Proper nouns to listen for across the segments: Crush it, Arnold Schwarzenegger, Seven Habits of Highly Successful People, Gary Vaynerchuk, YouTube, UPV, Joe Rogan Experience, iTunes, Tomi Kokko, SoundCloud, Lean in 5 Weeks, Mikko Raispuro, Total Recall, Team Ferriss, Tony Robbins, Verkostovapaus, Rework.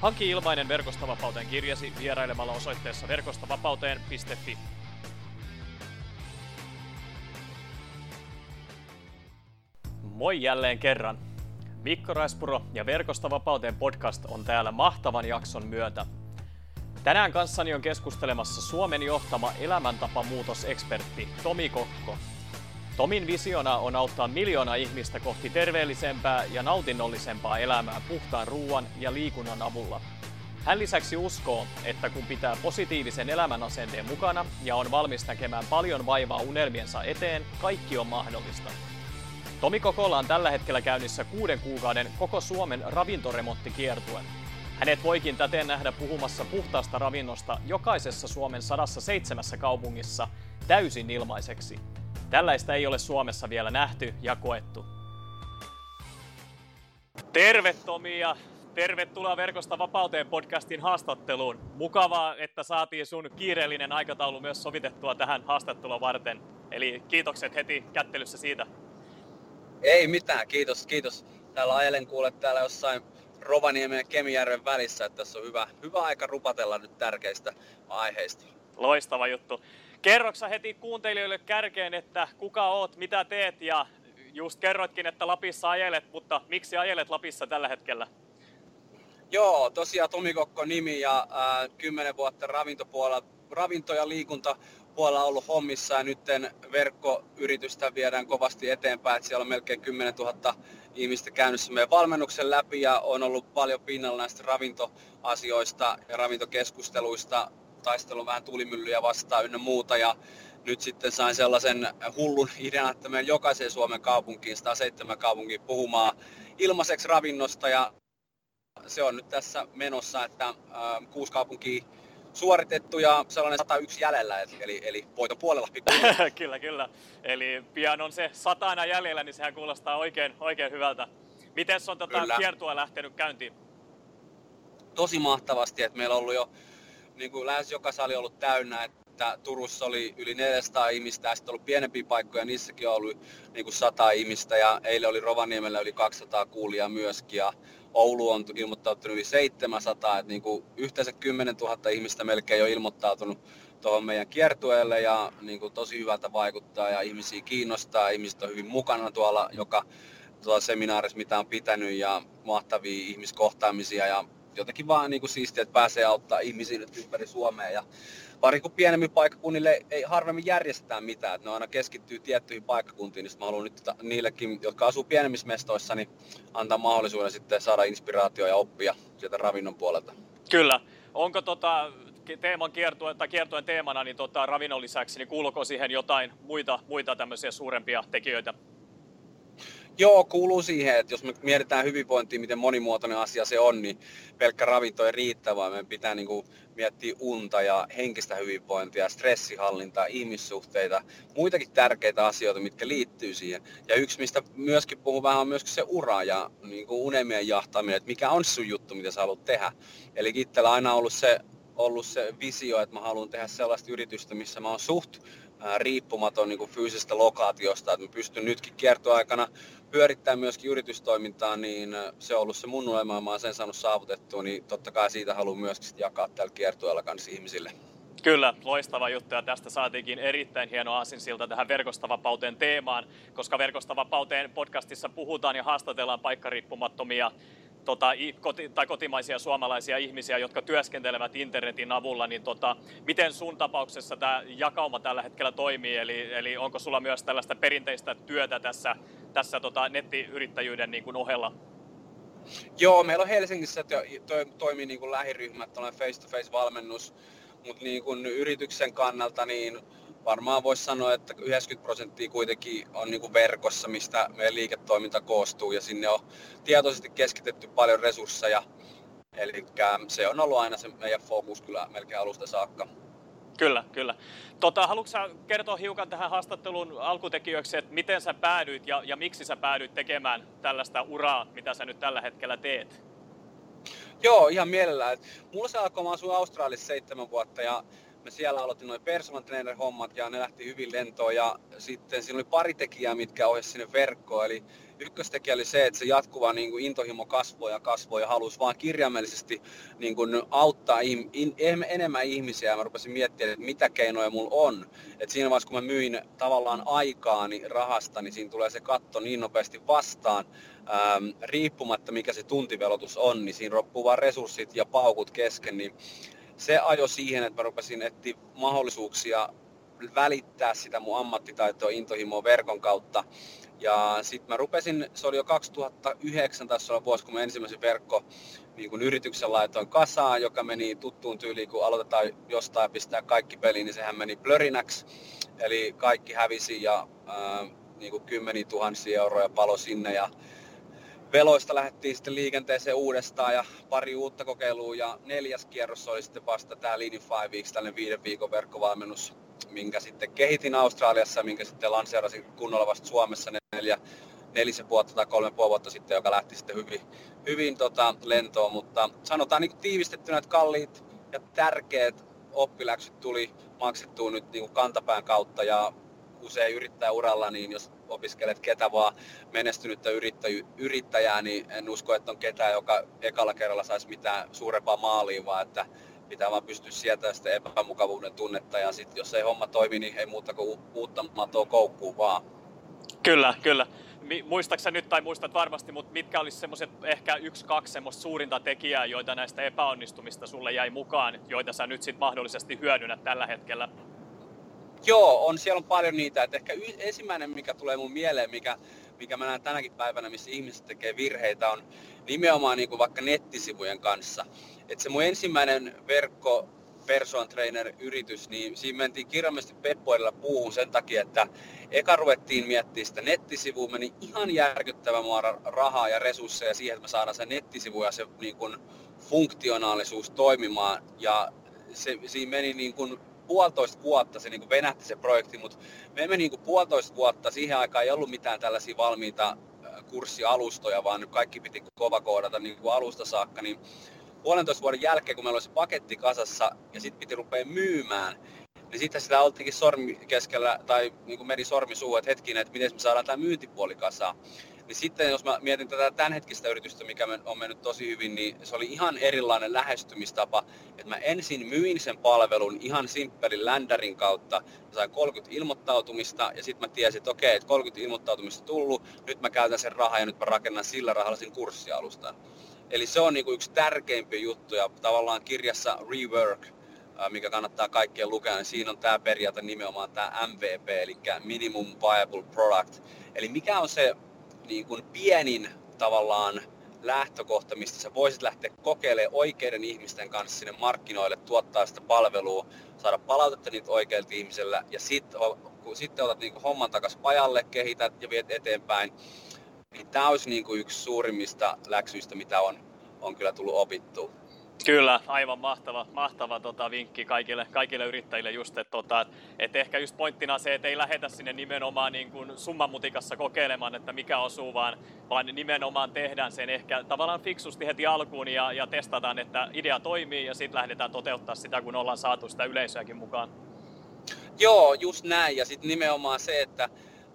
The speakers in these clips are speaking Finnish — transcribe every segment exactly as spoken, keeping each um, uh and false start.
Hanki ilmainen Verkostovapauteen kirjasi vierailemalla osoitteessa verkostovapauteen piste fi. Moi jälleen kerran! Mikko Raispuro ja Verkostovapauteen podcast on täällä mahtavan jakson myötä. Tänään kanssani on keskustelemassa Suomen johtama elämäntapamuutosekspertti Tomi Kokko. Tomin visiona on auttaa miljoonaa ihmistä kohti terveellisempää ja nautinnollisempaa elämää puhtaan ruoan ja liikunnan avulla. Hän lisäksi uskoo, että kun pitää positiivisen elämän asenteen mukana ja on valmis näkemään paljon vaivaa unelmiensa eteen, kaikki on mahdollista. Tomi Kokolla on tällä hetkellä käynnissä kuuden kuukauden koko Suomen ravintoremonttikiertue. Hänet voikin täten nähdä puhumassa puhtaasta ravinnosta jokaisessa Suomen sata seitsemän kaupungissa täysin ilmaiseksi. Tällaista ei ole Suomessa vielä nähty ja koettu. Terve Tomi ja tervetuloa Verkostovapauteen podcastin haastatteluun. Mukavaa, että saatiin sun kiireellinen aikataulu myös sovitettua tähän haastattelua varten. Eli kiitokset heti kättelyssä siitä. Ei mitään, kiitos, kiitos. Täällä ajelen kuule täällä jossain Rovaniemen ja Kemijärven välissä, että tässä on hyvä, hyvä aika rupatella nyt tärkeistä aiheista. Loistava juttu. Kerroksä heti kuuntelijoille kärkeen, että kuka oot, mitä teet, ja just kerroitkin, että Lapissa ajelet, mutta miksi ajelet Lapissa tällä hetkellä? Joo, tosiaan Tomi Kokko nimi ja kymmenen äh, vuotta ravinto- ja liikuntapuolella ollut hommissa ja nyt verkkoyritystä viedään kovasti eteenpäin. Että siellä on melkein kymmenen tuhatta ihmistä käynnissä meidän valmennuksen läpi ja on ollut paljon pinnalla näistä ravintoasioista ja ravintokeskusteluista. Taistelun vähän tulimyllyjä vastaan ynnä muuta ja nyt sitten sain sellaisen hullun idean, että menen jokaiseen Suomen kaupunkiin, sata seitsemän kaupunkiin puhumaan ilmaiseksi ravinnosta ja se on nyt tässä menossa, että äh, kuusi kaupunkia suoritettu ja sellainen sata yksi jäljellä, eli, eli voiton puolella. Kyllä, kyllä. Eli pian on se satana jäljellä, niin sehän kuulostaa oikein, oikein hyvältä. Miten on tätä tota kiertua lähtenyt käyntiin? Tosi mahtavasti, että meillä on ollut jo niin kuin lähes joka sali on ollut täynnä, että Turussa oli yli neljäsataa ihmistä ja sitten on ollut pienempiä paikkoja, niissäkin on ollut niin kuin sata ihmistä ja eilen oli Rovaniemellä yli kaksisataa kuulijaa myöskin ja Oulu on ilmoittautunut yli seitsemänsataa, että niin kuin yhteensä kymmenen tuhatta ihmistä melkein on ilmoittautunut tuohon meidän kiertueelle ja niin kuin tosi hyvältä vaikuttaa ja ihmisiä kiinnostaa, ihmiset on hyvin mukana tuolla joka tuolla seminaarissa mitä on pitänyt ja mahtavia ihmiskohtaamisia ja jotenkin vaan niin kuin siistiä, että pääsee auttaa ihmisiä nyt ympäri Suomea ja pari kuin pienemmille paikkakunnille ei harvemmin järjestetään mitään, että ne aina keskittyy tiettyihin paikkakuntiin, niin mä haluan nyt niillekin, jotka asuu pienemmissä mestoissa, niin antaa mahdollisuuden sitten saada inspiraatio ja oppia sieltä ravinnon puolelta. Kyllä. Onko tota teeman kiertuen, tai kiertuen teemana niin tota ravinnon lisäksi, niin kuuluuko siihen jotain muita, muita tämmöisiä suurempia tekijöitä? Joo, kuuluu siihen, että jos me mietitään hyvinvointia, miten monimuotoinen asia se on, niin pelkkä ravinto ei riittää, vaan meidän pitää niin kuin miettiä unta ja henkistä hyvinvointia, stressihallintaa, ihmissuhteita, muitakin tärkeitä asioita, mitkä liittyy siihen. Ja yksi, mistä myöskin puhun vähän, on myöskin se ura ja niin kuin unelmien jahtaminen, että mikä on sun juttu, mitä sä haluat tehdä. Eli itsellä on aina ollut se, ollut se visio, että mä haluan tehdä sellaista yritystä, missä mä oon suht riippumaton niin kuin fyysisestä lokaatiosta, että mä pystyn nytkin kiertoaikana pyörittää myöskin yritystoimintaa, niin se on ollut se mun unelma, mä oon sen saanut saavutettua, niin totta kai siitä haluan myöskin jakaa tällä kiertueella kanssa ihmisille. Kyllä, loistava juttu ja tästä saatiinkin erittäin hieno aasinsilta tähän Verkostovapauteen teemaan, koska Verkostovapauteen podcastissa puhutaan ja haastatellaan paikkariippumattomia Tota, koti, tai kotimaisia suomalaisia ihmisiä, jotka työskentelevät internetin avulla, niin tota, miten sun tapauksessa tämä jakauma tällä hetkellä toimii? Eli, eli onko sulla myös tällaista perinteistä työtä tässä, tässä tota, nettiyrittäjyyden niin kuin ohella? Joo, meillä on Helsingissä toimii niin kuin lähiryhmät, face-to-face-valmennus, mutta niin kuin yrityksen kannalta niin varmaan voisi sanoa, että yhdeksänkymmentä prosenttia kuitenkin on niin kuin verkossa, mistä meidän liiketoiminta koostuu ja sinne on tietoisesti keskitetty paljon resursseja Eli se on ollut aina se meidän fokus kyllä melkein alusta saakka. Kyllä, kyllä. Tota, haluatko sä kertoa hiukan tähän haastattelun alkutekijöksi, että miten sä päädyit ja, ja miksi sä päädyit tekemään tällaista uraa, mitä sä nyt tällä hetkellä teet? Joo, ihan mielellään. Mulla se alkoi, mä asuin Australiassa seitsemän vuotta ja mä siellä aloitin noin personal trainer hommat ja ne lähti hyvin lentoon ja sitten siinä oli pari tekijää, mitkä ohjasi sinne verkkoon. Eli ykköstekijä oli se, että se jatkuva niin kuin intohimo kasvoi ja kasvoi ja halusi vaan kirjaimellisesti niin kuin auttaa ihm, in, enemmän ihmisiä. Mä rupesin miettimään, että mitä keinoja mulla on. Et siinä vaiheessa, kun mä myin tavallaan aikaani rahasta, niin siinä tulee se katto niin nopeasti vastaan. Ähm, riippumatta mikä se tuntivelotus on, niin siinä roppuu vaan resurssit ja paukut kesken. Niin se ajoi siihen, että mä rupesin etsiä mahdollisuuksia välittää sitä mun ammattitaitoa intohimoa verkon kautta. Ja sitten mä rupesin, se oli jo kaksituhattayhdeksän tässä vuosi, kun mä ensimmäisen verkko niin kun yrityksen laitoin kasaan, joka meni tuttuun tyyliin, kun aloitetaan jostain ja pistää kaikki peliin, niin sehän meni plörinäksi. Eli kaikki hävisi ja äh, niin kun kymmeniä tuhansia euroja palo sinne ja veloista lähdettiin sitten liikenteeseen uudestaan ja pari uutta kokeilua ja neljäs kierros oli sitten vasta tämä Lean in five Weeks, tällainen viiden viikon verkkovalmennus, minkä sitten kehitin Australiassa, minkä sitten lanseerasin kunnolla vasta Suomessa neljä, nelisen vuotta tai kolme puoli vuotta sitten, joka lähti sitten hyvin, hyvin tota, lentoon. Mutta sanotaan niin tiivistettynä, että kalliit ja tärkeät oppiläksyt tuli maksettua nyt niin kantapään kautta ja usein yrittäjäuralla, niin jos opiskelet ketä vaan menestynyttä yrittäjy- yrittäjää, niin en usko, että on ketään, joka ekalla kerralla saisi mitään suurempaa maaliin, vaan että pitää vaan pystyä sietämään sitä epämukavuuden tunnetta ja sitten jos ei homma toimi, niin ei muuta kuin uutta matoa koukkuun vaan. Kyllä, kyllä. Muistaaksä nyt tai muistat varmasti, mutta mitkä olisi semmoiset ehkä yksi, kaksi semmoista suurinta tekijää, joita näistä epäonnistumista sulle jäi mukaan, joita sä nyt sit mahdollisesti hyödynnät tällä hetkellä? Joo, on, siellä on paljon niitä. Et ehkä y- ensimmäinen, mikä tulee mun mieleen, mikä, mikä mä näen tänäkin päivänä, missä ihmiset tekee virheitä, on nimenomaan niin kuin vaikka nettisivujen kanssa. Et se mun ensimmäinen verkko personal trainer yritys, niin siinä mentiin kirjallisesti peppoilla puuhun sen takia, että eka ruvettiin miettimään sitä nettisivua, meni ihan järkyttävä määrä rahaa ja resursseja siihen, että me saadaan se nettisivu ja se niin kuin funktionaalisuus toimimaan. Ja se, siinä meni niin kuin puolitoista vuotta se niin kuin venähti se projekti, mutta me emme niin kuin puolitoista vuotta, siihen aikaan ei ollut mitään tällaisia valmiita kurssialustoja, vaan nyt kaikki piti kova koodata niin kuin alusta saakka, niin puolentoista vuoden jälkeen, kun meillä oli se paketti kasassa ja sitten piti rupea myymään, niin sitten sitä oltiinkin sormi keskellä, tai niin kuin meni sormi suuhun, että hetkinen, että miten me saadaan tämä myyntipuoli kasaan. Niin sitten jos mä mietin tätä tämänhetkistä yritystä, mikä on mennyt tosi hyvin, niin se oli ihan erilainen lähestymistapa, että mä ensin myin sen palvelun ihan simppelin ländärin kautta, mä sain kolmekymmentä ilmoittautumista ja sitten mä tiesin, että okei, että kolmekymmentä ilmoittautumista tullut, nyt mä käytän sen rahaa ja nyt mä rakennan sillä rahalla sen kurssialustan. Eli se on niinku yksi tärkeimpiä juttuja, tavallaan kirjassa Rework, mikä kannattaa kaikkien lukea, niin siinä on tämä periaate nimenomaan tämä M V P, eli Minimum Viable Product, eli mikä on se niin kuin pienin tavallaan lähtökohta, mistä sä voisit lähteä kokeilemaan oikeiden ihmisten kanssa sinne markkinoille, tuottaa sitä palvelua, saada palautetta niitä oikeilta ihmisellä ja sitten sit otat niin kuin homman takaisin pajalle, kehität ja viet eteenpäin. Niin tämä olisi niin kuin yksi suurimmista läksyistä, mitä on, on kyllä tullut opittua. Kyllä, aivan mahtava, mahtava tota, vinkki kaikille, kaikille yrittäjille just, että tota, et ehkä just pointtina se, että ei lähetä sinne nimenomaan niin kuin summanmutikassa kokeilemaan, että mikä osuu, vaan, vaan nimenomaan tehdään sen ehkä tavallaan fiksusti heti alkuun ja, ja testataan, että idea toimii ja sitten lähdetään toteuttaa sitä, kun ollaan saatu sitä yleisöäkin mukaan. Joo, just näin ja sitten nimenomaan se, että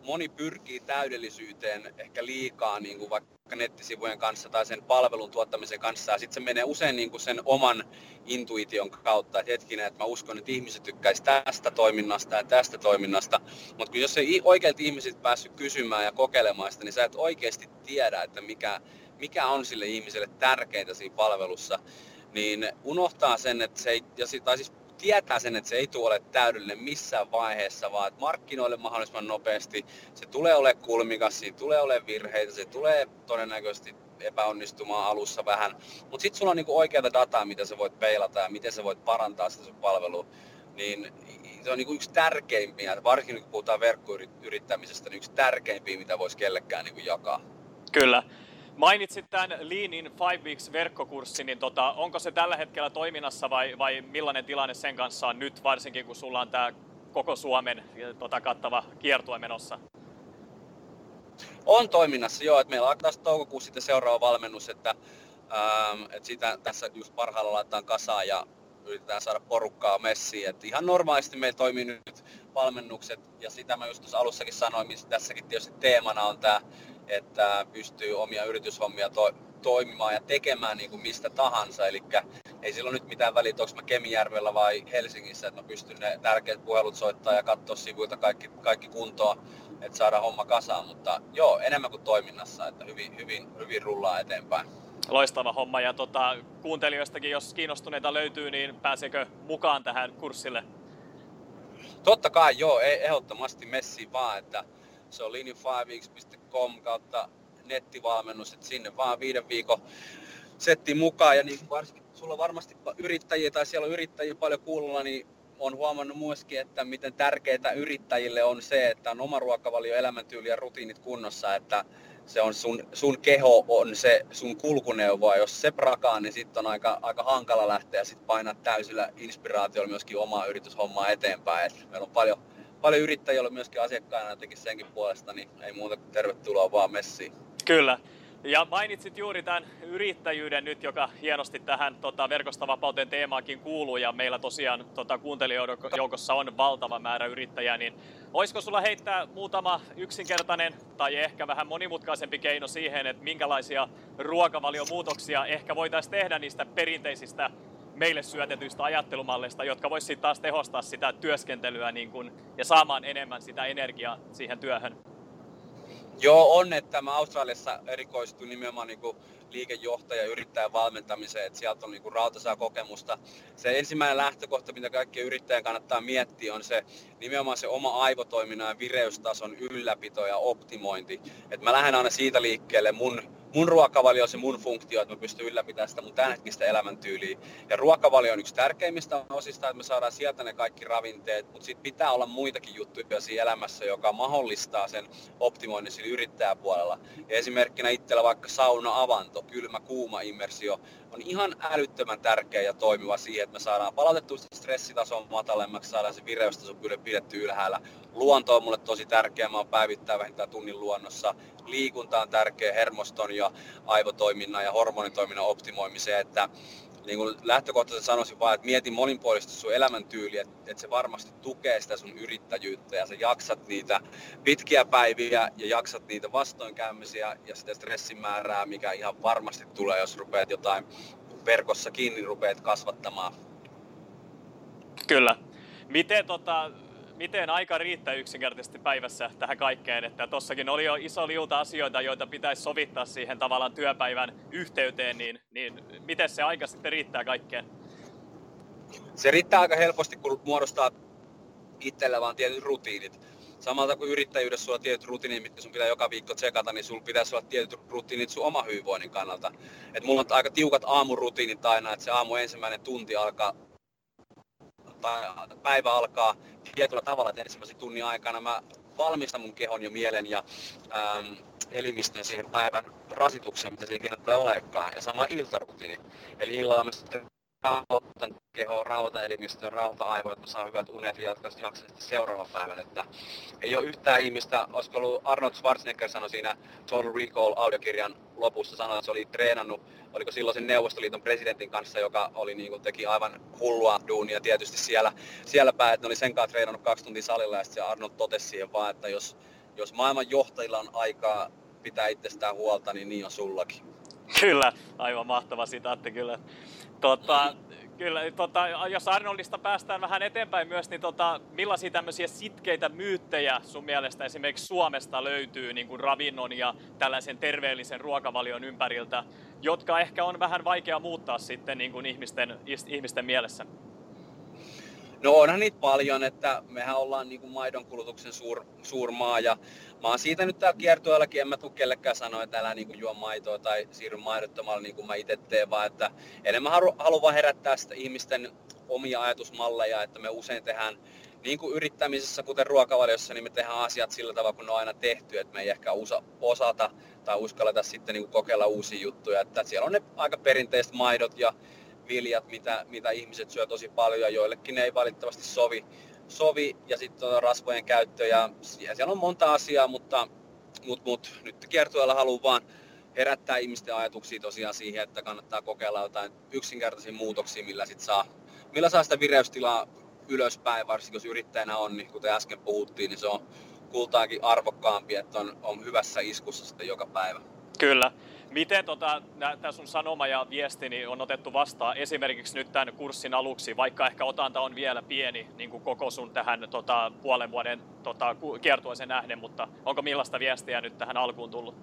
moni pyrkii täydellisyyteen ehkä liikaa niin kuin vaikka nettisivujen kanssa tai sen palvelun tuottamisen kanssa. Ja sitten se menee usein niin kuin sen oman intuition kautta, että hetkinen, että mä uskon, että ihmiset tykkäisi tästä toiminnasta ja tästä toiminnasta. Mutta jos ei oikeilta ihmiset päässyt kysymään ja kokeilemaan sitä, niin sä et oikeasti tiedä, että mikä, mikä on sille ihmiselle tärkeintä siinä palvelussa. Niin unohtaa sen, että se ei, tai siis tietää sen, että se ei tule olemaan täydellinen missään vaiheessa, vaan että markkinoille mahdollisimman nopeasti. Se tulee olemaan kulmikas, siinä tulee olemaan virheitä, se tulee todennäköisesti epäonnistumaan alussa vähän. Mutta sitten sulla on niinku oikeata dataa, mitä sä voit peilata ja miten sä voit parantaa sitä sun palvelua. Niin se on niinku yksi tärkeimpiä, varsinkin kun puhutaan verkkoyrittämisestä, niin yksi tärkeimpiä, mitä voisi kellekään niinku jakaa. Kyllä. Mainitsit tämän Lean in five Weeks -verkkokurssin, niin tota, onko se tällä hetkellä toiminnassa vai, vai millainen tilanne sen kanssa on nyt, varsinkin kun sulla on tämä koko Suomen tota, kattava kiertue menossa? On toiminnassa, joo. Että meillä on taas toukokuussa sitten seuraava valmennus, että, ähm, että sitä tässä just parhaillaan laitetaan kasaan ja yritetään saada porukkaa messiin. Että ihan normaalisti meillä toimii nyt valmennukset ja sitä mä just tuossa alussakin sanoin, missä tässäkin tietysti teemana on tämä, että pystyy omia yrityshommia to- toimimaan ja tekemään niin kuin mistä tahansa. Eli ei sillä ole nyt mitään väliä, onko mä Kemijärvellä vai Helsingissä, että mä pystyn ne tärkeät puhelut soittaa ja katsoa sivuilta kaikki, kaikki kuntoa, että saadaan homma kasaan. Mutta joo, enemmän kuin toiminnassa, että hyvin, hyvin, hyvin rullaa eteenpäin. Loistava homma, ja tota, kuuntelijoistakin, jos kiinnostuneita löytyy, niin pääseekö mukaan tähän kurssille? Totta kai joo, ehdottomasti messi vaan, että se on lean in five weeks dot com kautta nettivalmennus, että sinne vaan viiden viikon setti mukaan. Ja niin varsinkin sulla on varmasti yrittäjiä tai siellä on yrittäjiä paljon kuulolla, niin olen huomannut myöskin, että miten tärkeää yrittäjille on se, että on oma ruokavalio, elämäntyyli ja rutiinit kunnossa, että se on sun, sun keho on se sun kulkuneuvoa. Jos se prakaa, niin sitten on aika, aika hankala lähteä sit painaa täysillä inspiraatiolla myöskin omaa yrityshommaa eteenpäin. Et meillä on paljon, paljon yrittäjiä, joilla myöskin asiakkaina jotenkin senkin puolesta, niin ei muuta kuin tervetuloa vaan messiin. Kyllä. Ja mainitsit juuri tämän yrittäjyyden nyt, joka hienosti tähän tota, verkostavapauteen teemaakin kuuluu, ja meillä tosiaan tota, kuuntelijoiden joukossa on valtava määrä yrittäjiä, niin olisiko sulla heittää muutama yksinkertainen tai ehkä vähän monimutkaisempi keino siihen, että minkälaisia ruokavaliomuutoksia ehkä voitaisiin tehdä niistä perinteisistä meille syötetyistä ajattelumalleista, jotka voisivat taas tehostaa sitä työskentelyä niin kun, ja saamaan enemmän sitä energiaa siihen työhön? Joo, on, että mä Australiassa erikoistuin nimenomaan niinku liikejohtaja- ja yrittäjän valmentamiseen, että sieltä on niinku rautasaa kokemusta. Se ensimmäinen lähtökohta, mitä kaikkien yrittäjien kannattaa miettiä, on se nimenomaan se oma aivotoiminnan ja vireystason ylläpito ja optimointi. Et mä lähden aina siitä liikkeelle, mun, mun ruokavalio on se mun funktio, että mä pystyn ylläpitämään sitä mun tämänhetkistä elämäntyyliä. Ja ruokavalio on yksi tärkeimmistä osista, että me saadaan sieltä ne kaikki ravinteet, mutta sitten pitää olla muitakin juttuja siinä elämässä, joka mahdollistaa sen optimoinnin sillä yrittäjäpuolella. Ja esimerkkinä itsellä vaikka sauna-avanto, kylmä, kuuma immersio on ihan älyttömän tärkeä ja toimiva siihen, että me saadaan palautettua stressitason matalemmaksi, saadaan se vireystaso pidetty ylhäällä. Luonto on mulle tosi tärkeä, mä oon päivittäin vähintään tunnin luonnossa. Liikunta on tärkeä hermoston ja aivotoiminnan ja hormonitoiminnan optimoimiseen, että niin kuin lähtökohtaisesti sanoisin vaan, että mieti moninpuolisesti sun elämäntyyliä, että se varmasti tukee sitä sun yrittäjyyttä ja sä jaksat niitä pitkiä päiviä ja jaksat niitä vastoinkäymisiä ja sitä stressin määrää, mikä ihan varmasti tulee, jos rupeat jotain verkossa kiinni, rupeat kasvattamaan. Kyllä. Miten tota... Miten aika riittää yksinkertaisesti päivässä tähän kaikkeen, että tossakin oli jo iso liuta asioita, joita pitäisi sovittaa siihen tavallaan työpäivän yhteyteen, niin, niin miten se aika sitten riittää kaikkeen? Se riittää aika helposti, kun muodostaa itsellä vaan tietyt rutiinit. Samalta kuin yrittäjyydessä sulla on tietyt rutiinit, mitkä sun pitää joka viikko tsekata, niin sulla pitäisi olla tietyt rutiinit sun oma hyvinvoinnin kannalta. Et mulla on aika tiukat aamurutiinit aina, että se aamu ensimmäinen tunti alkaa päivä alkaa tietyllä tavalla, että ensimmäisen tunnin aikana mä valmistan mun kehon ja mielen ja ähm, elimistön siihen päivän rasitukseen, mitä siinä kannattaa olekaan. Ja sama iltarutiini. Eli illalla mä sitten rauhoitan kehoa, rauhoitan elimistön, rauhoitan aivoja, että mä saan hyvät unet ja jatkaisi jaksaisesti seuraavan päivän. Että ei ole yhtään ihmistä, olisiko ollut Arnold Schwarzenegger sanoi siinä Total Recall -audiokirjan lopussa, sanoi, että se oli treenannut, oliko silloisen Neuvostoliiton presidentin kanssa, joka oli, niin kuin, teki aivan hullua duunia tietysti siellä, siellä päin, että ne oli sen kanssa treenannut kaksi tuntia salilla ja sitten Arnold totesi siihen vaan, että jos, jos maailman johtajilla on aikaa pitää itsestään huolta, niin niin on sullakin. Kyllä, aivan mahtava sitaatti kyllä. Tota, kyllä, tota, jos Arnoldista päästään vähän eteenpäin myös, niin tota, millaisia tämmöisiä sitkeitä myyttejä sun mielestä esimerkiksi Suomesta löytyy niin kuin ravinnon ja tällaisen terveellisen ruokavalion ympäriltä, jotka ehkä on vähän vaikea muuttaa sitten niin kuin ihmisten, ihmisten mielessä? No onhan niitä paljon, että mehän ollaan niin kuin maidonkulutuksen suur, suurmaa ja mä oon siitä nyt täällä kiertueellakin, en mä tule kellekään sanoa, että älä niin kuin juo maitoa tai siirry maidottomalle niin kuin mä itse teen, vaan että enemmän haluan vaan herättää sitä ihmisten omia ajatusmalleja, että me usein tehdään niin kuin yrittämisessä, kuten ruokavaliossa, niin me tehdään asiat sillä tavalla, kun ne on aina tehty, että me ei ehkä osa, osata tai uskalleta sitten niin kuin kokeilla uusia juttuja. Että siellä on ne aika perinteiset maidot ja viljat, mitä, mitä ihmiset syö tosi paljon ja joillekin ne ei valitettavasti sovi. sovi ja sitten on rasvojen käyttö ja, ja siellä on monta asiaa, mutta mut, mut, nyt kiertueella haluan vaan herättää ihmisten ajatuksia tosiaan siihen, että kannattaa kokeilla jotain yksinkertaisia muutoksia, millä, sit saa, millä saa sitä vireystilaa ylöspäin, varsinkin jos yrittäjänä on, niin kuten äsken puhuttiin, niin se on kultaakin arvokkaampi, että on, on hyvässä iskussa sitten joka päivä. Kyllä. Miten tota, tämä sun sanoma ja viesti niin on otettu vastaan esimerkiksi nyt tämän kurssin aluksi, vaikka ehkä otanta on vielä pieni niin kuin koko sun tähän tota, puolen vuoden tota, kiertueeseen nähden, mutta onko millaista viestiä nyt tähän alkuun tullut?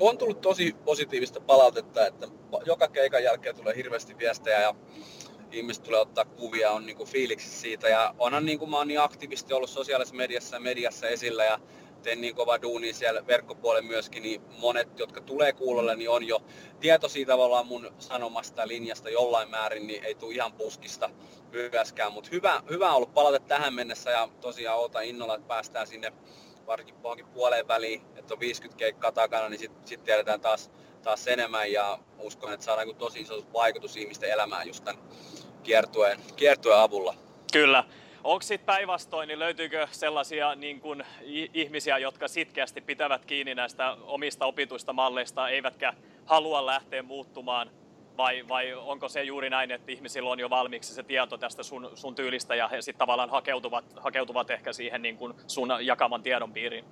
On tullut tosi positiivista palautetta, että joka keikan jälkeen tulee hirveästi viestejä ja ihmiset tulee ottaa kuvia, on niin kuin fiiliksi siitä ja onhan niin kuin mä oon niin aktiivisesti ollut sosiaalisessa mediassa ja mediassa esillä ja tein niin kova duunia siellä verkkopuolella myöskin, niin monet, jotka tulee kuulolle, niin on jo tietoisia tavallaan mun sanomasta ja linjasta jollain määrin, niin ei tule ihan puskista myöskään. Mutta hyvä, hyvä ollut palata tähän mennessä ja tosiaan ootan innolla, että päästään sinne varsinkin puoleen väliin, että on viisikymmentä keikkaa takana, niin sitten sit tiedetään taas, taas enemmän ja uskon, että saadaan tosi iso vaikutus ihmisten elämään just tämän kiertueen, kiertueen avulla. Kyllä. Onko sitten päinvastoin, niin löytyykö sellaisia niin kun, ihmisiä, jotka sitkeästi pitävät kiinni näistä omista opituista malleista, eivätkä halua lähteä muuttumaan? Vai, vai onko se juuri näin, että ihmisillä on jo valmiiksi se tieto tästä sun, sun tyylistä ja he sitten tavallaan hakeutuvat, hakeutuvat ehkä siihen niin kun sun jakaman tiedon piiriin?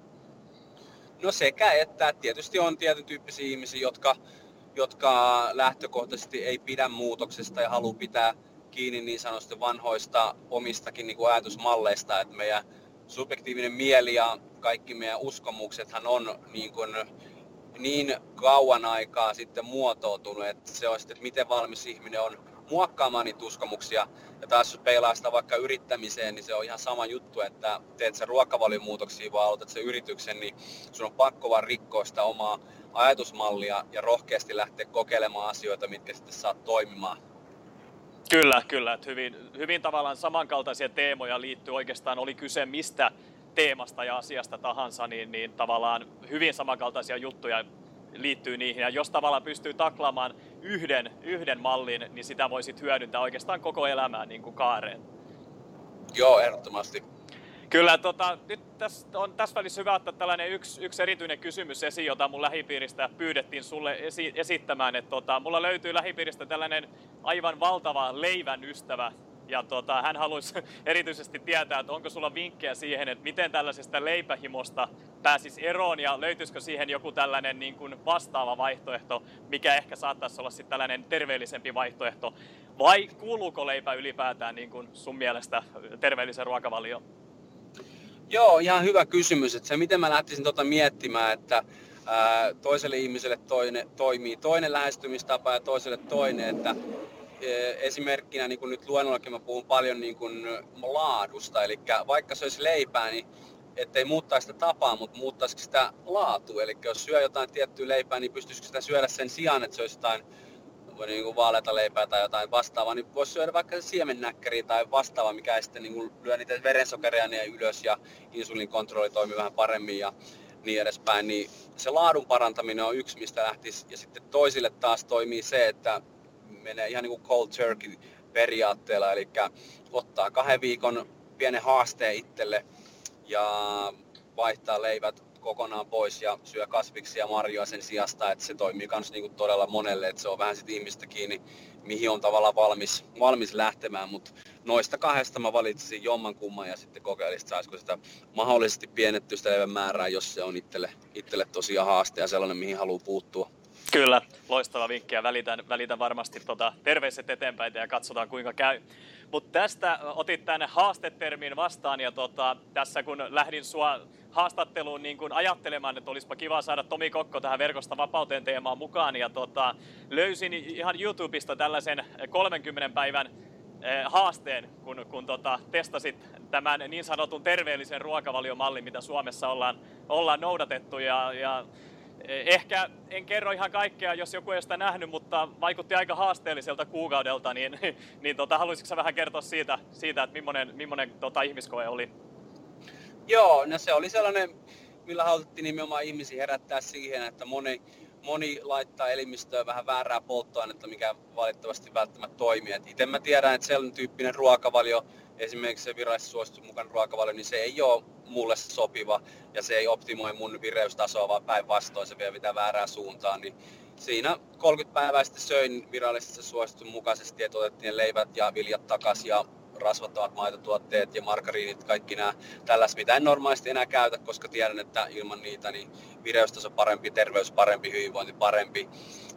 No sekä että. Tietysti on tietyn tyyppisiä ihmisiä, jotka, jotka lähtökohtaisesti ei pidä muutoksesta ja halua pitää kiinni niin sanotusti vanhoista omistakin niin kuin ajatusmalleista, että meidän subjektiivinen mieli ja kaikki meidän uskomuksethan on niin, kuin niin kauan aikaa sitten muotoutunut, että se on sitten, että miten valmis ihminen on muokkaamaan niitä uskomuksia. Ja taas jos peilaa sitä vaikka yrittämiseen, niin se on ihan sama juttu, että teet sä ruokavaliomuutoksia vai aloitat sen yrityksen, niin sun on pakko vaan rikkoa sitä omaa ajatusmallia ja rohkeasti lähteä kokeilemaan asioita, mitkä sitten saa toimimaan. Kyllä, kyllä. Että hyvin, hyvin tavallaan samankaltaisia teemoja liittyy oikeastaan, oli kyse mistä teemasta ja asiasta tahansa, niin, niin tavallaan hyvin samankaltaisia juttuja liittyy niihin. Ja jos tavallaan pystyy taklaamaan yhden, yhden mallin, niin sitä voi sitten hyödyntää oikeastaan koko elämää niin kuin kaareen. Joo, ehdottomasti. Kyllä, tota, nyt täs on tässä välissä hyvä ottaa tällainen yksi, yksi erityinen kysymys esiin, jota mun lähipiiristä pyydettiin sulle esi- esittämään. Et, tota, mulla löytyy lähipiiristä tällainen aivan valtava leivän ystävä, ja tota, hän haluaisi erityisesti tietää, että onko sulla vinkkejä siihen, että miten tällaisesta leipähimosta pääsisi eroon, ja löytyisikö siihen joku tällainen niin kuin vastaava vaihtoehto, mikä ehkä saattaisi olla sitten tällainen terveellisempi vaihtoehto, vai kuuluuko leipä ylipäätään niin kuin sun mielestä terveellisen ruokavalioon? Joo, ihan hyvä kysymys. Että se, miten mä lähtisin tuota miettimään, että ää, toiselle ihmiselle toine, toimii toinen lähestymistapa ja toiselle toinen. Että, e, esimerkkinä niin kun nyt luennollakin mä puhun paljon niin kun laadusta. Eli vaikka se olisi leipää, niin ettei muuttaisi sitä tapaa, mutta muuttaisiko sitä laatua. Eli jos syö jotain tiettyä leipää, niin pystyisikö sitä syödä sen sijaan, että se olisi jotain niin vaaleita leipää tai jotain vastaavaa, niin voisi syödä vaikka siemennäkkäriä tai vastaavaa, mikä ei sitten niin lyö niitä verensokeria ylös ja insuliinikontrolli toimii vähän paremmin ja niin edespäin. Niin se laadun parantaminen on yksi, mistä lähtisi. Ja sitten toisille taas toimii se, että menee ihan niin kuin cold turkey periaatteella, eli ottaa kahden viikon pienen haasteen itselle ja vaihtaa leivät kokonaan pois ja syö kasviksia ja marjoa sen sijasta, että se toimii kans niinku todella monelle, että se on vähän sitten ihmistä kiinni, mihin on tavallaan valmis, valmis lähtemään, mutta noista kahdesta mä valitsisin jommankumman ja sitten kokeilisin, saisiko sitä mahdollisesti pienettyä sitä leivän määrää, jos se on itselle, itselle tosiaan haaste ja sellainen, mihin haluaa puuttua. Kyllä, loistava vinkki ja välitän, välitän varmasti tota, terveiset eteenpäin ja katsotaan kuinka käy. Mutta tästä otit tämän haastetermin vastaan ja tota, tässä kun lähdin sua haastatteluun niin kun ajattelemaan, että olisipa kiva saada Tomi Kokko tähän verkosta vapauteen teemaan mukaan ja tota, löysin ihan YouTubesta tällaisen kolmenkymmenen päivän haasteen, kun, kun tota, testasit tämän niin sanotun terveellisen ruokavaliomallin, mitä Suomessa ollaan, ollaan noudatettu ja, ja Ehkä en kerro ihan kaikkea, jos joku ei ole sitä nähnyt, mutta vaikutti aika haasteelliselta kuukaudelta, niin, niin tota, haluaisitko sä vähän kertoa siitä, siitä että millainen, millainen tota, ihmiskoe oli? Joo, no se oli sellainen, millä haluttiin nimenomaan ihmisiä herättää siihen, että moni, moni laittaa elimistöön vähän väärää polttoainetta, mikä valitettavasti välttämättä toimii. Et itse mä tiedän, että sellainen tyyppinen ruokavalio, esimerkiksi se virallisesti suosittu mukaan ruokavalio, niin se ei ole mulle sopiva ja se ei optimoi mun vireystasoa, vaan päinvastoin se vie mitään väärään suuntaan. Niin siinä kolmekymmentä päivää sitten söin virallisesti suositun mukaisesti, että otettiin leivät ja viljat takaisin ja rasvattavat maitotuotteet ja margariinit, kaikki nämä tällaiset, mitä en normaalisti enää käytä, koska tiedän, että ilman niitä niin vireystaso parempi, terveys parempi, hyvinvointi parempi.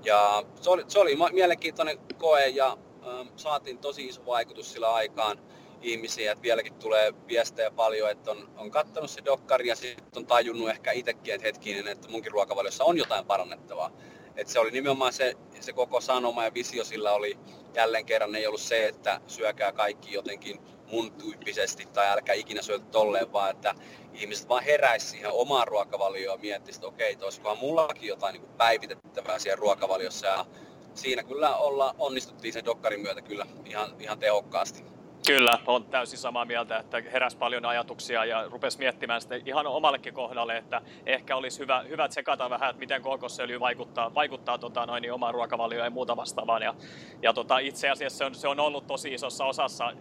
Ja se oli, se oli mielenkiintoinen koe ja ähm, saatiin tosi iso vaikutus sillä aikaan ihmisiä, että vieläkin tulee viestejä paljon, että on, on katsonut se dokkari ja sitten on tajunnut ehkä itsekin, että hetkinen, että munkin ruokavaliossa on jotain parannettavaa. Että se oli nimenomaan se, se koko sanoma ja visio sillä oli jälleen kerran, ei ollut se, että syökää kaikki jotenkin mun tyyppisesti tai älkää ikinä syötä tolleen, vaan että ihmiset vaan heräisivät siihen omaan ruokavalioon ja miettisivät, että okei, olisikohan mullakin jotain niin kuin päivitettävää siellä ruokavaliossa. Ja siinä kyllä olla, onnistuttiin sen dokkarin myötä kyllä ihan, ihan tehokkaasti. Kyllä, on täysin samaa mieltä, että heräsi paljon ajatuksia ja rupesi miettimään sitten ihan omallekin kohdalle, että ehkä olisi hyvä, hyvä tsekata vähän, että miten kookosöljy vaikuttaa, vaikuttaa tota, noin, niin omaan ruokavalioon ja muuta vastaavaan. Ja, ja tota, itse asiassa se on, se on ollut tosi isossa osassa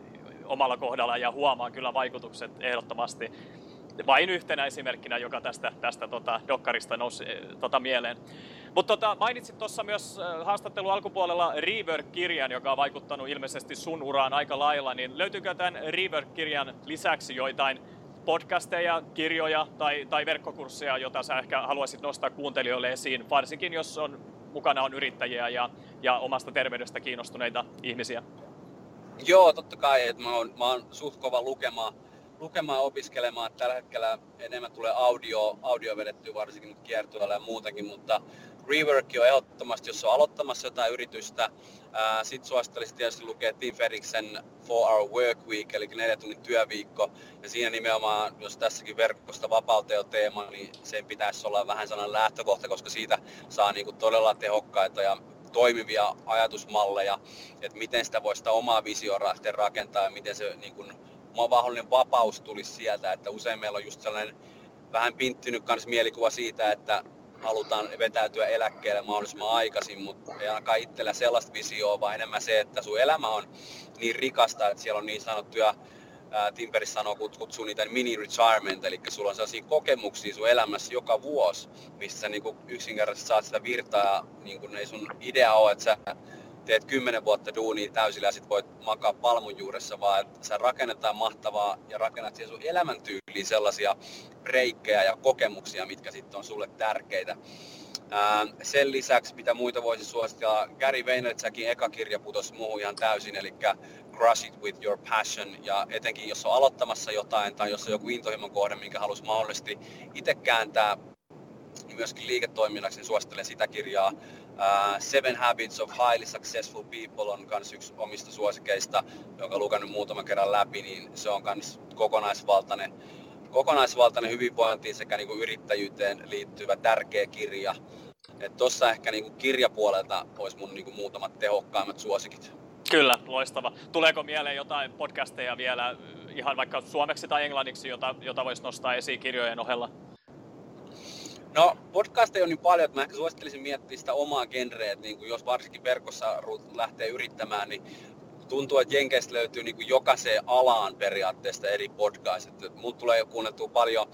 omalla kohdalla ja huomaan kyllä vaikutukset ehdottomasti. Vain yhtenä esimerkkinä, joka tästä, tästä tota, dokkarista nousi tota, mieleen. Mutta tota, mainitsit tuossa myös haastattelun alkupuolella Rework-kirjan, joka on vaikuttanut ilmeisesti sun uraan aika lailla. Niin löytyykö tämän Rework-kirjan lisäksi joitain podcasteja, kirjoja tai, tai verkkokursseja, jota sä ehkä haluaisit nostaa kuuntelijoille esiin, varsinkin jos on, mukana on yrittäjiä ja, ja omasta terveydestä kiinnostuneita ihmisiä? Joo, totta kai. Että mä oon, mä oon suht kova lukemaan. lukemaan, opiskelemaan. Tällä hetkellä enemmän tulee audio, audio vedettyä varsinkin nyt kiertueella ja muutenkin, mutta Rework on ehdottomasti, jos on aloittamassa jotain yritystä. Sitten suosittelisin tietysti lukea Team Ferriksen four hour work week, eli neljä tunnin työviikko. Ja siinä nimenomaan, jos tässäkin verkosta vapauteen on teema, niin sen pitäisi olla vähän sellainen lähtökohta, koska siitä saa niinku todella tehokkaita ja toimivia ajatusmalleja, että miten sitä voi sitä omaa visioa rakentaa ja miten se niinku mahdollinen vapaus tulisi sieltä, että usein meillä on just sellainen vähän pinttynyt kans mielikuva siitä, että halutaan vetäytyä eläkkeelle mahdollisimman aikaisin, mutta ei ainakaan itsellä sellaista visioa, vaan enemmän se, että sun elämä on niin rikasta, että siellä on niin sanottuja, Team Ferriss sanoo, kutsuu niitä mini-retirement, eli sulla on sellaisia kokemuksia sun elämässä joka vuosi, missä niinku yksinkertaisesti saat sitä virtaa ja niinku ei sun idea ole, että sä teet kymmenen vuotta duunia täysillä ja sit voit makaa palmun juuressa, vaan että sä rakennetaan mahtavaa ja rakennat siihen sun elämäntyyliin sellaisia breikkejä ja kokemuksia, mitkä sitten on sulle tärkeitä. Ää, sen lisäksi, mitä muita voisi suositella, Gary Vaynerchukin eka kirja putosi muuhun ihan täysin, eli Crush it with your passion, ja etenkin jos on aloittamassa jotain tai jos on joku intohimon kohde, minkä haluaisi mahdollisesti itse kääntää, niin myöskin liiketoiminnaksi suosittelen sitä kirjaa. Uh, Seven Habits of Highly Successful People on myös yksi omista suosikeista, jonka olen lukenut muutaman kerran läpi, niin se on myös kokonaisvaltainen, kokonaisvaltainen hyvinvointiin sekä niin kuin yrittäjyyteen liittyvä tärkeä kirja. Tuossa ehkä niin kuin kirjapuolelta olisi mun niin kuin muutamat tehokkaimmat suosikit. Kyllä, loistava. Tuleeko mieleen jotain podcasteja vielä, ihan vaikka suomeksi tai englanniksi, jota, jota voisi nostaa esiin kirjojen ohella? No, podcasteja on niin paljon, että mä ehkä suosittelisin miettiä sitä omaa genreä, että niin kuin jos varsinkin verkossa lähtee yrittämään, niin tuntuu, että Jenkeistä löytyy niin kuin jokaiseen alaan periaatteesta eri podcastit. Mulle tulee kuunneltua paljon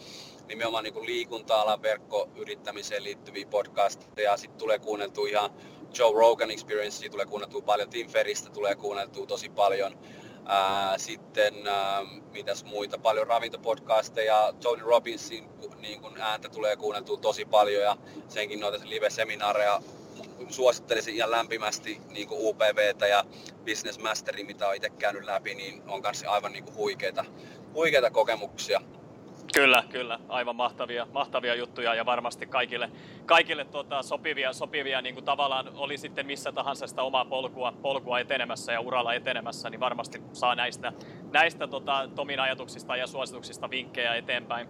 nimenomaan niin kuin liikunta-alan verkkoyrittämiseen liittyviä podcasteja, sitten tulee kuunneltua ihan Joe Rogan Experience, tulee kuunneltua paljon, Team Ferristä tulee kuunneltua tosi paljon. Ää, sitten ää, mitäs muita, paljon ravintopodcasteja, Tony Robbinsin niin kun ääntä tulee kuunneltua tosi paljon ja senkin noita live-seminaareja suosittelisin ihan lämpimästi niin kuin U P V:tä ja Business Masteria, mitä olen itse käynyt läpi, niin on kanssa aivan niin kuin huikeita, huikeita kokemuksia. Kyllä, kyllä. Aivan mahtavia, mahtavia juttuja ja varmasti kaikille, kaikille tuota, sopivia, sopivia niin kuin tavallaan oli sitten missä tahansa sitä omaa polkua, polkua etenemässä ja uralla etenemässä, niin varmasti saa näistä, näistä tota, Tomin ajatuksista ja suosituksista vinkkejä eteenpäin.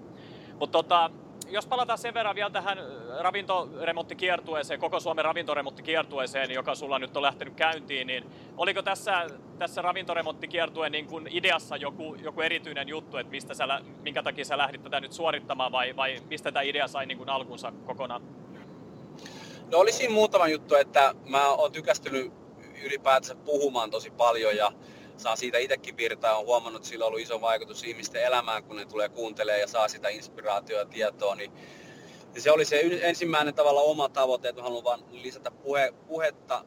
Mutta tota, jos palataan sen verran vielä tähän ravintoremonttikiertueeseen, koko Suomen ravintoremonttikiertueeseen, joka sulla nyt on lähtenyt käyntiin, niin oliko tässä, tässä ravintoremonttikiertueen niin kuin ideassa joku, joku erityinen juttu, että mistä sä, minkä takia sä lähdit tätä nyt suorittamaan, vai, vai mistä tämä idea sai niin kuin alkunsa kokonaan? No oli siinä muutama juttu, että mä oon tykästynyt ylipäätänsä puhumaan tosi paljon ja saa siitä itsekin virtaa. Olen huomannut, että sillä on ollut iso vaikutus ihmisten elämään, kun ne tulee kuuntelemaan ja saa sitä inspiraatiota ja tietoa. Niin se oli se ensimmäinen tavalla oma tavoite, että mä haluan vaan lisätä puhe, puhetta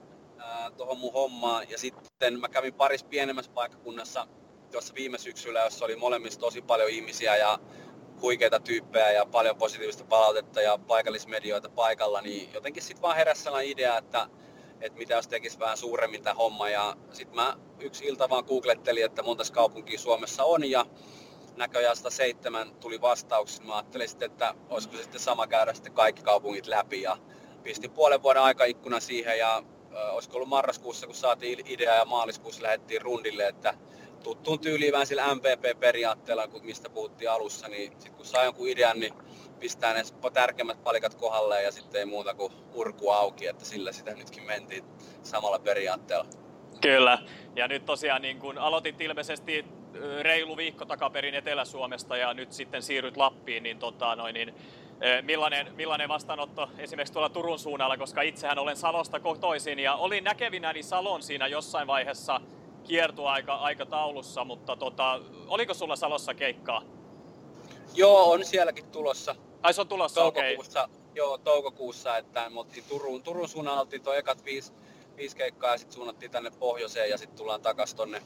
tuohon mun hommaan. Ja sitten mä kävin parissa pienemmässä paikkakunnassa tuossa viime syksyllä, jossa oli molemmissa tosi paljon ihmisiä ja huikeita tyyppejä ja paljon positiivista palautetta ja paikallismedioita paikalla. Niin jotenkin sitten vaan heräsi sellainen idea, että että mitä jos tekisi vähän suuremmin tämä homma, ja sitten mä yksi ilta vaan googlettelin, että monta kaupunkia Suomessa on, ja näköjään sata seitsemän tuli vastauksia. Mä ajattelin sitten, että olisiko sitten sama käydä sitten kaikki kaupungit läpi, ja pistin puolen vuoden aikaikkuna siihen, ja ö, olisiko ollut marraskuussa, kun saatiin idea, ja maaliskuussa lähdettiin rundille, että tuttuun tyyliin vähän sillä M V P-periaatteella, kun mistä puhuttiin alussa, niin sitten kun saa jonkun idean, niin pistää ne tärkeimmät palikat kohdalle ja sitten ei muuta kuin urku auki, että sillä sitä nytkin mentiin samalla periaatteella. Kyllä, ja nyt tosiaan niin kun aloitit ilmeisesti reilu viikko takaperin Etelä-Suomesta ja nyt sitten siirryt Lappiin, niin, tota, noin, niin millainen, millainen vastaanotto esimerkiksi tuolla Turun suunnalla, koska itsehän olen Salosta kotoisin ja olin näkevinäni Salon siinä jossain vaiheessa kiertuaikataulussa, aika mutta tota, oliko sulla Salossa keikkaa? Joo, on sielläkin tulossa. Ai se on tulossa, okei. Okay. Joo, toukokuussa, että me oltiin Turun, Turun suunnalla, oltiin tuo ekat viisi, viisi keikkaa ja sitten suunnattiin tänne pohjoiseen ja sitten tullaan takaisin tonne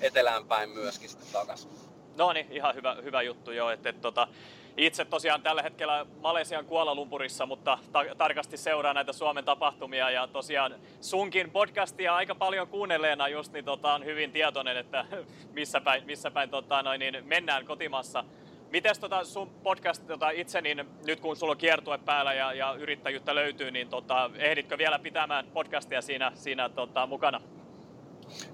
etelään päin myöskin sitten takaisin. No niin, ihan hyvä, hyvä juttu joo, että et, tota, itse tosiaan tällä hetkellä Malesian Kuala Lumpurissa, mutta ta- tarkasti seuraa näitä Suomen tapahtumia ja tosiaan sunkin podcastia aika paljon kuunnelleena just, niin tota, on hyvin tietoinen, että missä päin, missä päin tota, noin, niin mennään kotimaassa. Mites tota sun podcast tota itse, niin nyt kun sulla on kiertue päällä ja, ja yrittäjyyttä löytyy, niin tota, ehditkö vielä pitämään podcastia siinä, siinä tota, mukana?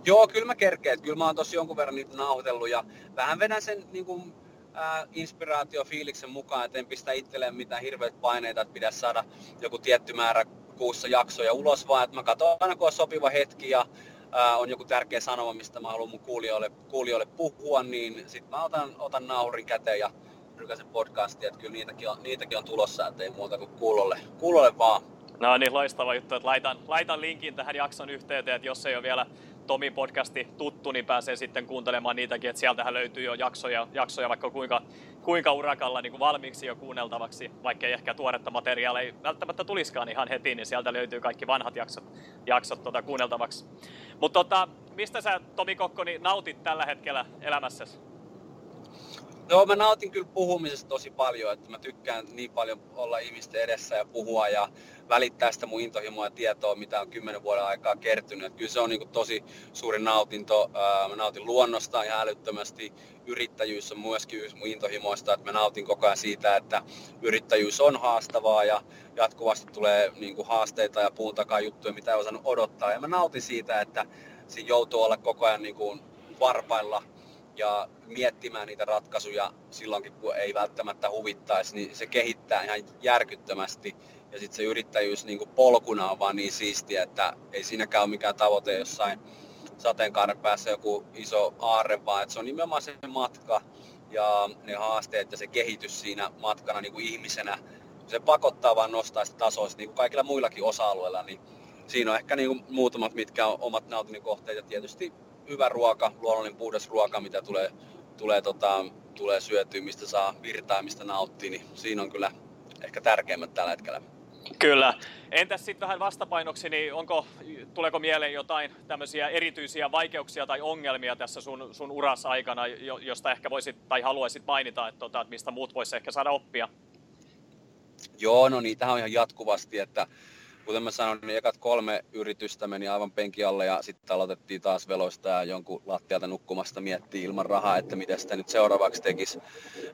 Joo, kyllä mä kerkeen. Kyllä mä oon tossa jonkun verran niitä nauhoitellut ja vähän vedän sen niin kuin, äh, inspiraatiofiiliksen mukaan, että en pistä itselleen mitään hirveitä paineita, että pitäisi saada joku tietty määrä kuussa jaksoja ulos, vaan että mä katson aina kun on sopiva hetki ja Uh, on joku tärkeä sanoma, mistä mä haluan mun kuulijoille, kuulijoille puhua, niin sit mä otan, otan naurin käteen ja rykäsen podcastia, että kyllä niitäkin on, niitäkin on tulossa, ettei muuta kuin kuulolle, kuulolle vaan. No niin, loistava juttu, että laitan, laitan linkin tähän jakson yhteyteen, että jos ei ole vielä Tomin podcasti tuttu, niin pääsee sitten kuuntelemaan niitäkin, että sieltähän löytyy jo jaksoja, jaksoja vaikka kuinka, kuinka urakalla niin kuin valmiiksi jo kuunneltavaksi, vaikka ei ehkä tuoretta materiaalia ei välttämättä tuliskaan ihan heti, niin sieltä löytyy kaikki vanhat jaksot, jaksot tuota, kuunneltavaksi. Mutta tota, mistä sä, Tomi Kokko, niin nautit tällä hetkellä elämässäsi? No mä nautin kyllä puhumisesta tosi paljon, että mä tykkään niin paljon olla ihmisten edessä ja puhua ja välittää sitä mun intohimoa ja tietoa, mitä on kymmenen vuoden aikaa kertynyt. Että kyllä se on niin kuin tosi suuri nautinto. Mä nautin luonnosta ihan älyttömästi. Yrittäjyys on myöskin yksi mun intohimoista, että mä nautin koko ajan siitä, että yrittäjyys on haastavaa ja jatkuvasti tulee niin kuin haasteita ja puun takaa juttuja, mitä ei osannut odottaa. Ja mä nautin siitä, että siinä joutuu olla koko ajan niin kuin varpailla ja miettimään niitä ratkaisuja silloinkin, kun ei välttämättä huvittaisi, niin se kehittää ihan järkyttömästi. Ja sitten se yrittäjyys niin kuin polkuna on vaan niin siistiä, että ei siinäkään ole mikään tavoite jossain sateenkaaren päässä joku iso aarre, vaan että se on nimenomaan se matka ja ne haasteet ja se kehitys siinä matkana niin kuin ihmisenä. Se pakottaa vaan nostaa sitä tasoista, niin kuin kaikilla muillakin osa-alueilla. Niin siinä on ehkä niin kuin muutamat, mitkä on omat nautinnin kohteet ja tietysti hyvä ruoka, luonnollinen puhdas ruoka, mitä tulee, tulee, tota, tulee syötyä, mistä saa virtaa, mistä nauttii, niin siinä on kyllä ehkä tärkeimmät tällä hetkellä. Kyllä. Entäs sitten vähän vastapainoksi, niin onko, tuleeko mieleen jotain tämmöisiä erityisiä vaikeuksia tai ongelmia tässä sun, sun uras aikana, josta ehkä voisit tai haluaisit mainita, että, tota, että mistä muut voisi ehkä saada oppia? Joo, no niitähän on ihan jatkuvasti, että kuten mä sanoin, niin ekat kolme yritystä meni aivan penkin alle ja sitten aloitettiin taas veloista ja jonkun lattialta nukkumasta miettii ilman rahaa, että mitä sitä nyt seuraavaksi tekisi.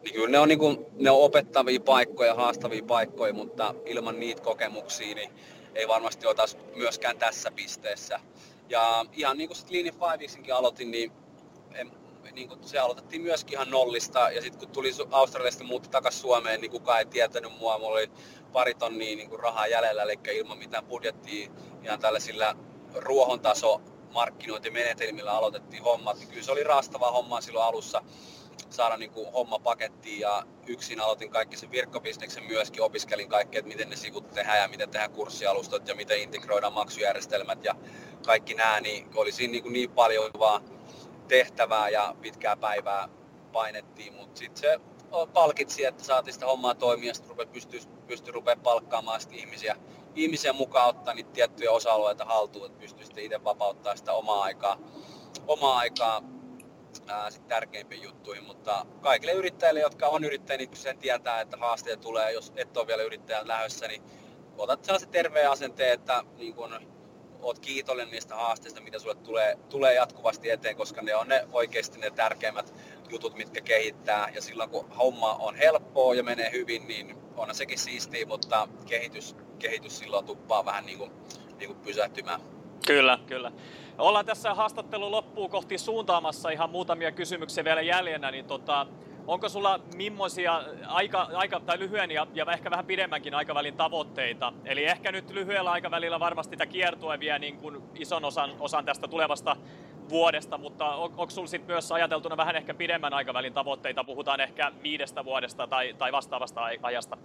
Niin kyllä ne on, niin kuin, ne on opettavia paikkoja, haastavia paikkoja, mutta ilman niitä kokemuksia niin ei varmasti oltaisi myöskään tässä pisteessä. Ja ihan niin kuin sitten Lean in five Weeksinkin aloitin, niin en, niin kun se aloitettiin myöskin ihan nollista, ja sitten kun tuli Australiasta muutti takaisin Suomeen, niin kukaan ei tietänyt mua. Mulla oli pari tonnia niin kun rahaa jäljellä, eli ilman mitään budjettia, ihan tällaisilla ruohontaso markkinointimenetelmillä aloitettiin hommat. Kyllä se oli raastavaa hommaa silloin alussa saada niin kun homma pakettiin, ja yksin aloitin kaikki sen virkkobisneksen myöskin, opiskelin kaikkea, että miten ne sivut tehdään ja miten tehdään kurssialustat ja miten integroidaan maksujärjestelmät ja kaikki nämä, niin oli siinä niin, niin paljon vaan tehtävää ja pitkää päivää painettiin, mutta sitten se palkitsi, että saatiin sitä hommaa toimia, sitten pystyi, pystyi rupea palkkaamaan sit ihmisiä, ihmisiä mukaan, ottaa niitä tiettyjä osa-alueita haltuun, että pystyi sitten itse vapauttaa sitä omaa aikaa, omaa aikaa ää, sit tärkeimpiin juttuihin, mutta kaikille yrittäjille, jotka on yrittäjiä, niin sen tietää, että haasteita tulee, jos et ole vielä yrittäjän lähdössä, niin otat sellaisen terveen asenteen, että niin kun oot kiitollinen niistä haasteista, mitä sulle tulee, tulee jatkuvasti eteen, koska ne on ne oikeasti ne tärkeimmät jutut, mitkä kehittää. Ja silloin kun homma on helppoa ja menee hyvin, niin on sekin siistiä, mutta kehitys, kehitys silloin tuppaa vähän niin kuin, niin kuin pysähtymään. Kyllä, kyllä. Ollaan tässä haastattelun loppuun kohti suuntaamassa ihan muutamia kysymyksiä vielä jäljellä. Niin tota, onko sulla millaisia aika, aika, tai lyhyen ja, ja ehkä vähän pidemmänkin aikavälin tavoitteita? Eli ehkä nyt lyhyellä aikavälillä varmasti tämä kiertue vie niin kuin ison osan, osan tästä tulevasta vuodesta, mutta on, onko sulla sitten myös ajateltuna vähän ehkä pidemmän aikavälin tavoitteita? Puhutaan ehkä viidestä vuodesta tai, tai vastaavasta ajasta.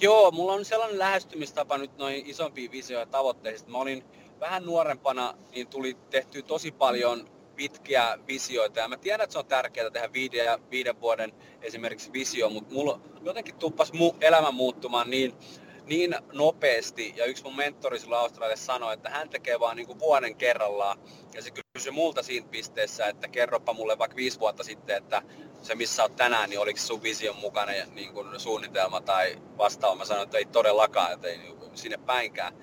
Joo, mulla on sellainen lähestymistapa nyt noihin isompiin visioihin ja tavoitteisiin. Mä olin vähän nuorempana, niin tuli tehtyä tosi paljon pitkiä visioita, ja mä tiedän, että se on tärkeää tehdä viiden, viiden vuoden esimerkiksi visio, mutta mulla jotenkin tuppasi mu- elämä muuttumaan niin, niin nopeasti, ja yksi mun mentori silloin Australiassa sanoi, että hän tekee vaan niin kuin vuoden kerrallaan, ja se kysyi multa siinä pisteessä, että kerropa mulle vaikka viisi vuotta sitten, että se missä olet tänään, niin oliko sun vision mukainen niin kuin suunnitelma tai vastaava. Mä sanoin, että ei todellakaan, että ei niin sinne päinkään.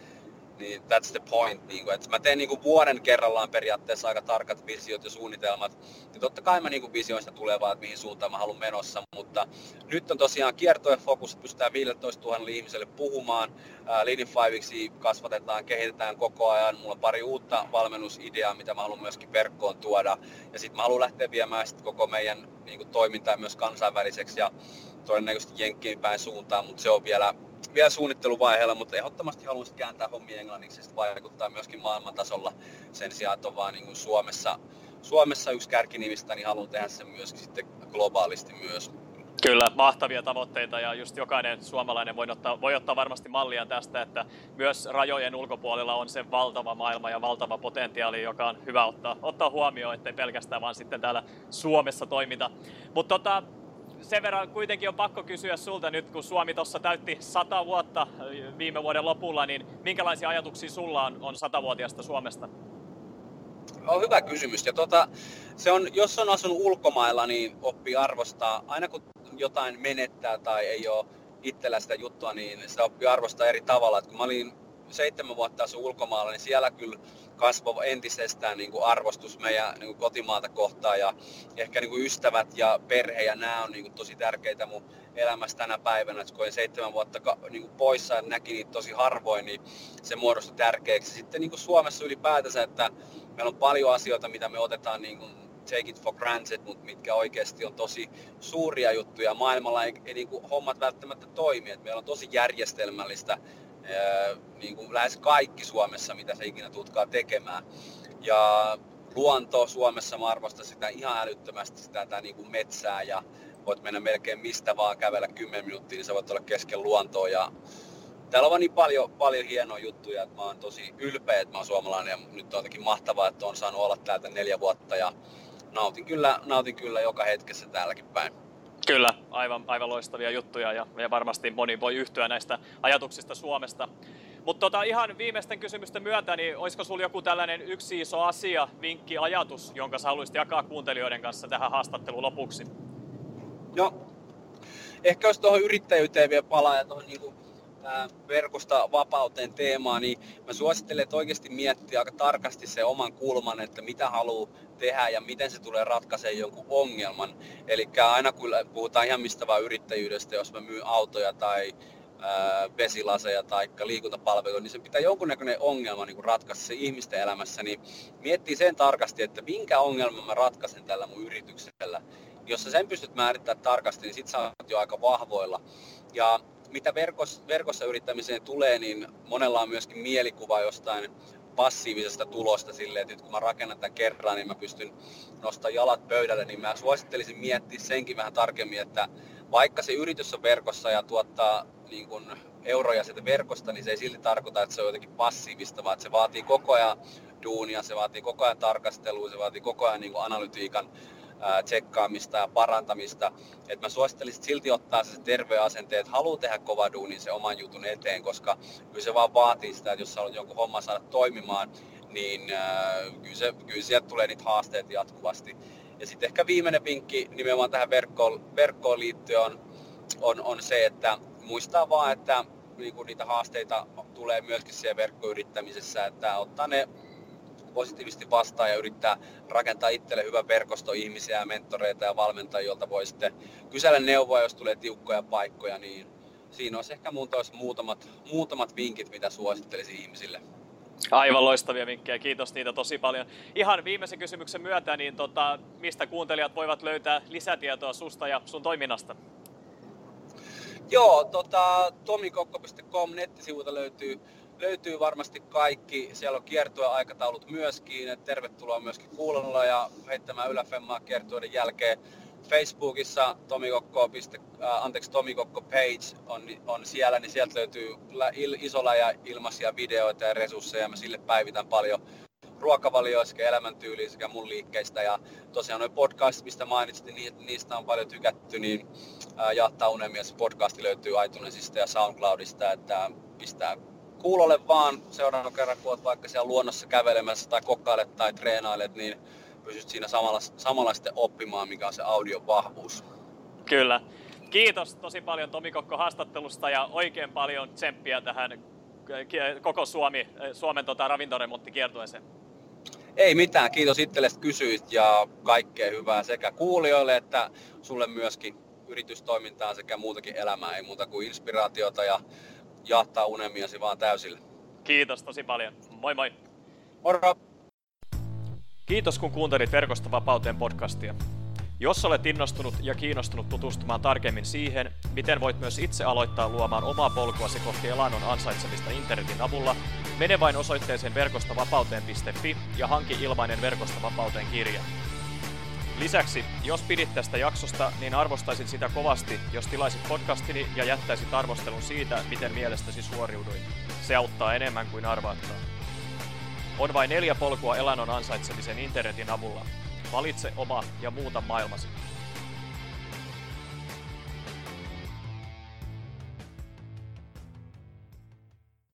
Niin that's the point. Niin kuin, että mä teen niin kuin vuoden kerrallaan periaatteessa aika tarkat visiot ja suunnitelmat. Ja totta kai mä niin kuin visioin sitä tulevaa, että mihin suuntaan mä haluan menossa. Mutta nyt on tosiaan kiertojen fokus, että pystytään viisitoistatuhatta ihmiselle puhumaan. Lean in five Weeksia kasvatetaan, kehitetään koko ajan. Mulla on pari uutta valmennusideaa, mitä mä haluan myöskin verkkoon tuoda. Ja sitten mä haluan lähteä viemään sit koko meidän niin kuin toimintaa myös kansainväliseksi ja todennäköisesti Jenkkiin päin suuntaan, mutta se on vielä... vielä suunnitteluvaiheella, mutta ehdottomasti haluaisin kääntää hommia englanniksi, ja vaikuttaa myöskin maailmantasolla. Sen sijaan, että on vaan niin kuin Suomessa, Suomessa yksi kärkinimistä, niin haluan tehdä sen myöskin sitten globaalisti myös. Kyllä, mahtavia tavoitteita, ja just jokainen suomalainen voi ottaa, voi ottaa varmasti mallia tästä, että myös rajojen ulkopuolella on se valtava maailma ja valtava potentiaali, joka on hyvä ottaa, ottaa huomioon, ettei pelkästään vaan sitten täällä Suomessa toimita. Mutta tota, sen verran kuitenkin on pakko kysyä sulta nyt, kun Suomi tuossa täytti sata vuotta viime vuoden lopulla, niin minkälaisia ajatuksia sulla on, on satavuotiaasta Suomesta? On hyvä kysymys. Ja tuota, se on, jos on asunut ulkomailla, niin oppii arvostaa. Aina kun jotain menettää tai ei ole itsellä sitä juttua, niin sitä oppii arvostaa eri tavalla. Et kun mä olin seitsemän vuotta asun ulkomailla, niin siellä kyllä kasvoi entisestään niin kuin arvostus meidän niin kuin kotimaata kohtaan, ja ehkä niin kuin ystävät ja perhe ja nämä on niin kuin tosi tärkeitä mun elämässä tänä päivänä, että kun olin seitsemän vuotta niin kuin poissa ja näki niitä tosi harvoin, niin se muodostui tärkeäksi. Sitten niin kuin Suomessa ylipäätänsä, että meillä on paljon asioita, mitä me otetaan niin kuin take it for granted, mutta mitkä oikeasti on tosi suuria juttuja. Maailmalla ei, ei niin kuin hommat välttämättä toimi, että meillä on tosi järjestelmällistä niin kuin lähes kaikki Suomessa, mitä se ikinä tutkaa tekemään. Ja luonto Suomessa, mä arvostan sitä ihan älyttömästi, sitä tää niin kuin metsää, ja voit mennä melkein mistä vaan, kävellä kymmenen minuuttia, niin sä voit olla kesken luontoa. Ja täällä on niin paljon, paljon hienoja juttuja, että mä oon tosi ylpeä, että mä oon suomalainen, ja nyt on jotenkin mahtavaa, että on saanut olla täältä neljä vuotta, ja nautin kyllä, nautin kyllä joka hetkessä täälläkin päin. Kyllä, aivan, aivan loistavia juttuja, ja, ja varmasti moni voi yhtyä näistä ajatuksista Suomesta. Mutta tota, ihan viimeisten kysymysten myötä, niin olisiko sulla joku tällainen yksi iso asia, vinkki, ajatus, jonka sä haluaisit jakaa kuuntelijoiden kanssa tähän haastatteluun lopuksi? No, ehkä jos tuohon yrittäjyyteen vielä palaa ja tuohon niinku verkosta vapauteen teemaan, niin mä suosittelen, että oikeasti miettiä aika tarkasti se oman kulman, että mitä haluaa tehdä ja miten se tulee ratkaisemaan jonkun ongelman. Eli aina kun puhutaan ihan mistä vaan yrittäjyydestä, jos mä myyn autoja tai vesilaseja tai liikuntapalveluja, niin se pitää jonkunnäköinen ongelma niin ratkaista se ihmisten elämässä, niin miettii sen tarkasti, että minkä ongelman mä ratkaisen tällä mun yrityksellä. Jos sä sen pystyt määrittämään tarkasti, niin sit sä oot jo aika vahvoilla. Ja mitä verkossa, verkossa yrittämiseen tulee, niin monella on myöskin mielikuva jostain passiivisesta tulosta silleen, että nyt kun mä rakennan tämän kerran, niin mä pystyn nostamaan jalat pöydälle, niin mä suosittelisin miettiä senkin vähän tarkemmin, että vaikka se yritys on verkossa ja tuottaa niin kuin euroja sieltä verkosta, niin se ei silti tarkoita, että se on jotenkin passiivista, vaan se vaatii koko ajan duunia, se vaatii koko ajan tarkastelua, se vaatii koko ajan niin kuin analytiikan ää, tsekkaamista ja parantamista. Et mä suosittelisin silti ottaa se terveen asenteen, että haluaa tehdä kova duunin sen oman jutun eteen, koska kyllä se vaan vaatii sitä, että jos sä haluat jonkun homman saada toimimaan, niin ää, kyllä, se, kyllä sieltä tulee niitä haasteita jatkuvasti. Ja sitten ehkä viimeinen vinkki nimenomaan tähän verkkoon, verkkoon liittyen on, on, on se, että muistaa vaan, että niin kun niitä haasteita tulee myöskin siellä verkkoyrittämisessä, että ottaa ne positiivisesti vastaan ja yrittää rakentaa itselle hyvän verkosto ihmisiä ja mentoreita ja valmentajia, joilta voi sitten kysellä neuvoa, jos tulee tiukkoja paikkoja, niin siinä olisi ehkä mun tois muutamat, muutamat vinkit, mitä suosittelisin ihmisille. Aivan loistavia vinkkejä, kiitos niitä tosi paljon. Ihan viimeisen kysymyksen myötä, niin tota, mistä kuuntelijat voivat löytää lisätietoa susta ja sun toiminnasta? Joo, tota, tomi kokko piste com nettisivuilta löytyy, löytyy varmasti kaikki. Siellä on kiertueaikataulut myöskin, että tervetuloa myöskin kuulolla ja heittämään yläfemmaa kiertueiden jälkeen. Facebookissa tomikokko, äh, anteeksi, tomikokko page on, on siellä, niin sieltä löytyy isolla ja ilmaisia videoita ja resursseja. Mä sille päivitän paljon ruokavalioja sekä elämäntyyliä sekä mun liikkeistä. Ja tosiaan nuo podcastit, mistä mainitsin, niin niistä on paljon tykätty, niin äh, Jahtaa Unemies podcasti löytyy iTunesista ja SoundCloudista, että pistää kuulolle vaan seuraavan kerran, kun oot vaikka siellä luonnossa kävelemässä tai kokkailet tai treenailet, niin pysyt siinä samalla, samalla sitten oppimaan, mikä on se audion vahvuus. Kyllä. Kiitos tosi paljon Tomi Kokko haastattelusta ja oikein paljon tsemppiä tähän koko Suomi, Suomen tota, ravintoremonttikiertueeseen. Ei mitään, kiitos itsellesi kysyit ja kaikkea hyvää sekä kuulijoille että sulle myöskin yritystoimintaan sekä muutakin elämää. Ei muuta kuin inspiraatiota ja jahtaa unelmiasi vaan täysillä. Kiitos tosi paljon. Moi moi. Moro. Kiitos kun kuuntelit Verkostovapauteen podcastia. Jos olet innostunut ja kiinnostunut tutustumaan tarkemmin siihen, miten voit myös itse aloittaa luomaan omaa polkuasi kohti elannon ansaitsemista internetin avulla, mene vain osoitteeseen verkostovapauteen piste fi ja hanki ilmainen Verkostovapauteen kirja. Lisäksi, jos pidit tästä jaksosta, niin arvostaisin sitä kovasti, jos tilaisit podcastini ja jättäisit arvostelun siitä, miten mielestäsi suoriuduin. Se auttaa enemmän kuin arvaattaa. On vain neljä polkua elannon ansaitsemisen internetin avulla. Valitse oma ja muuta maailmasi.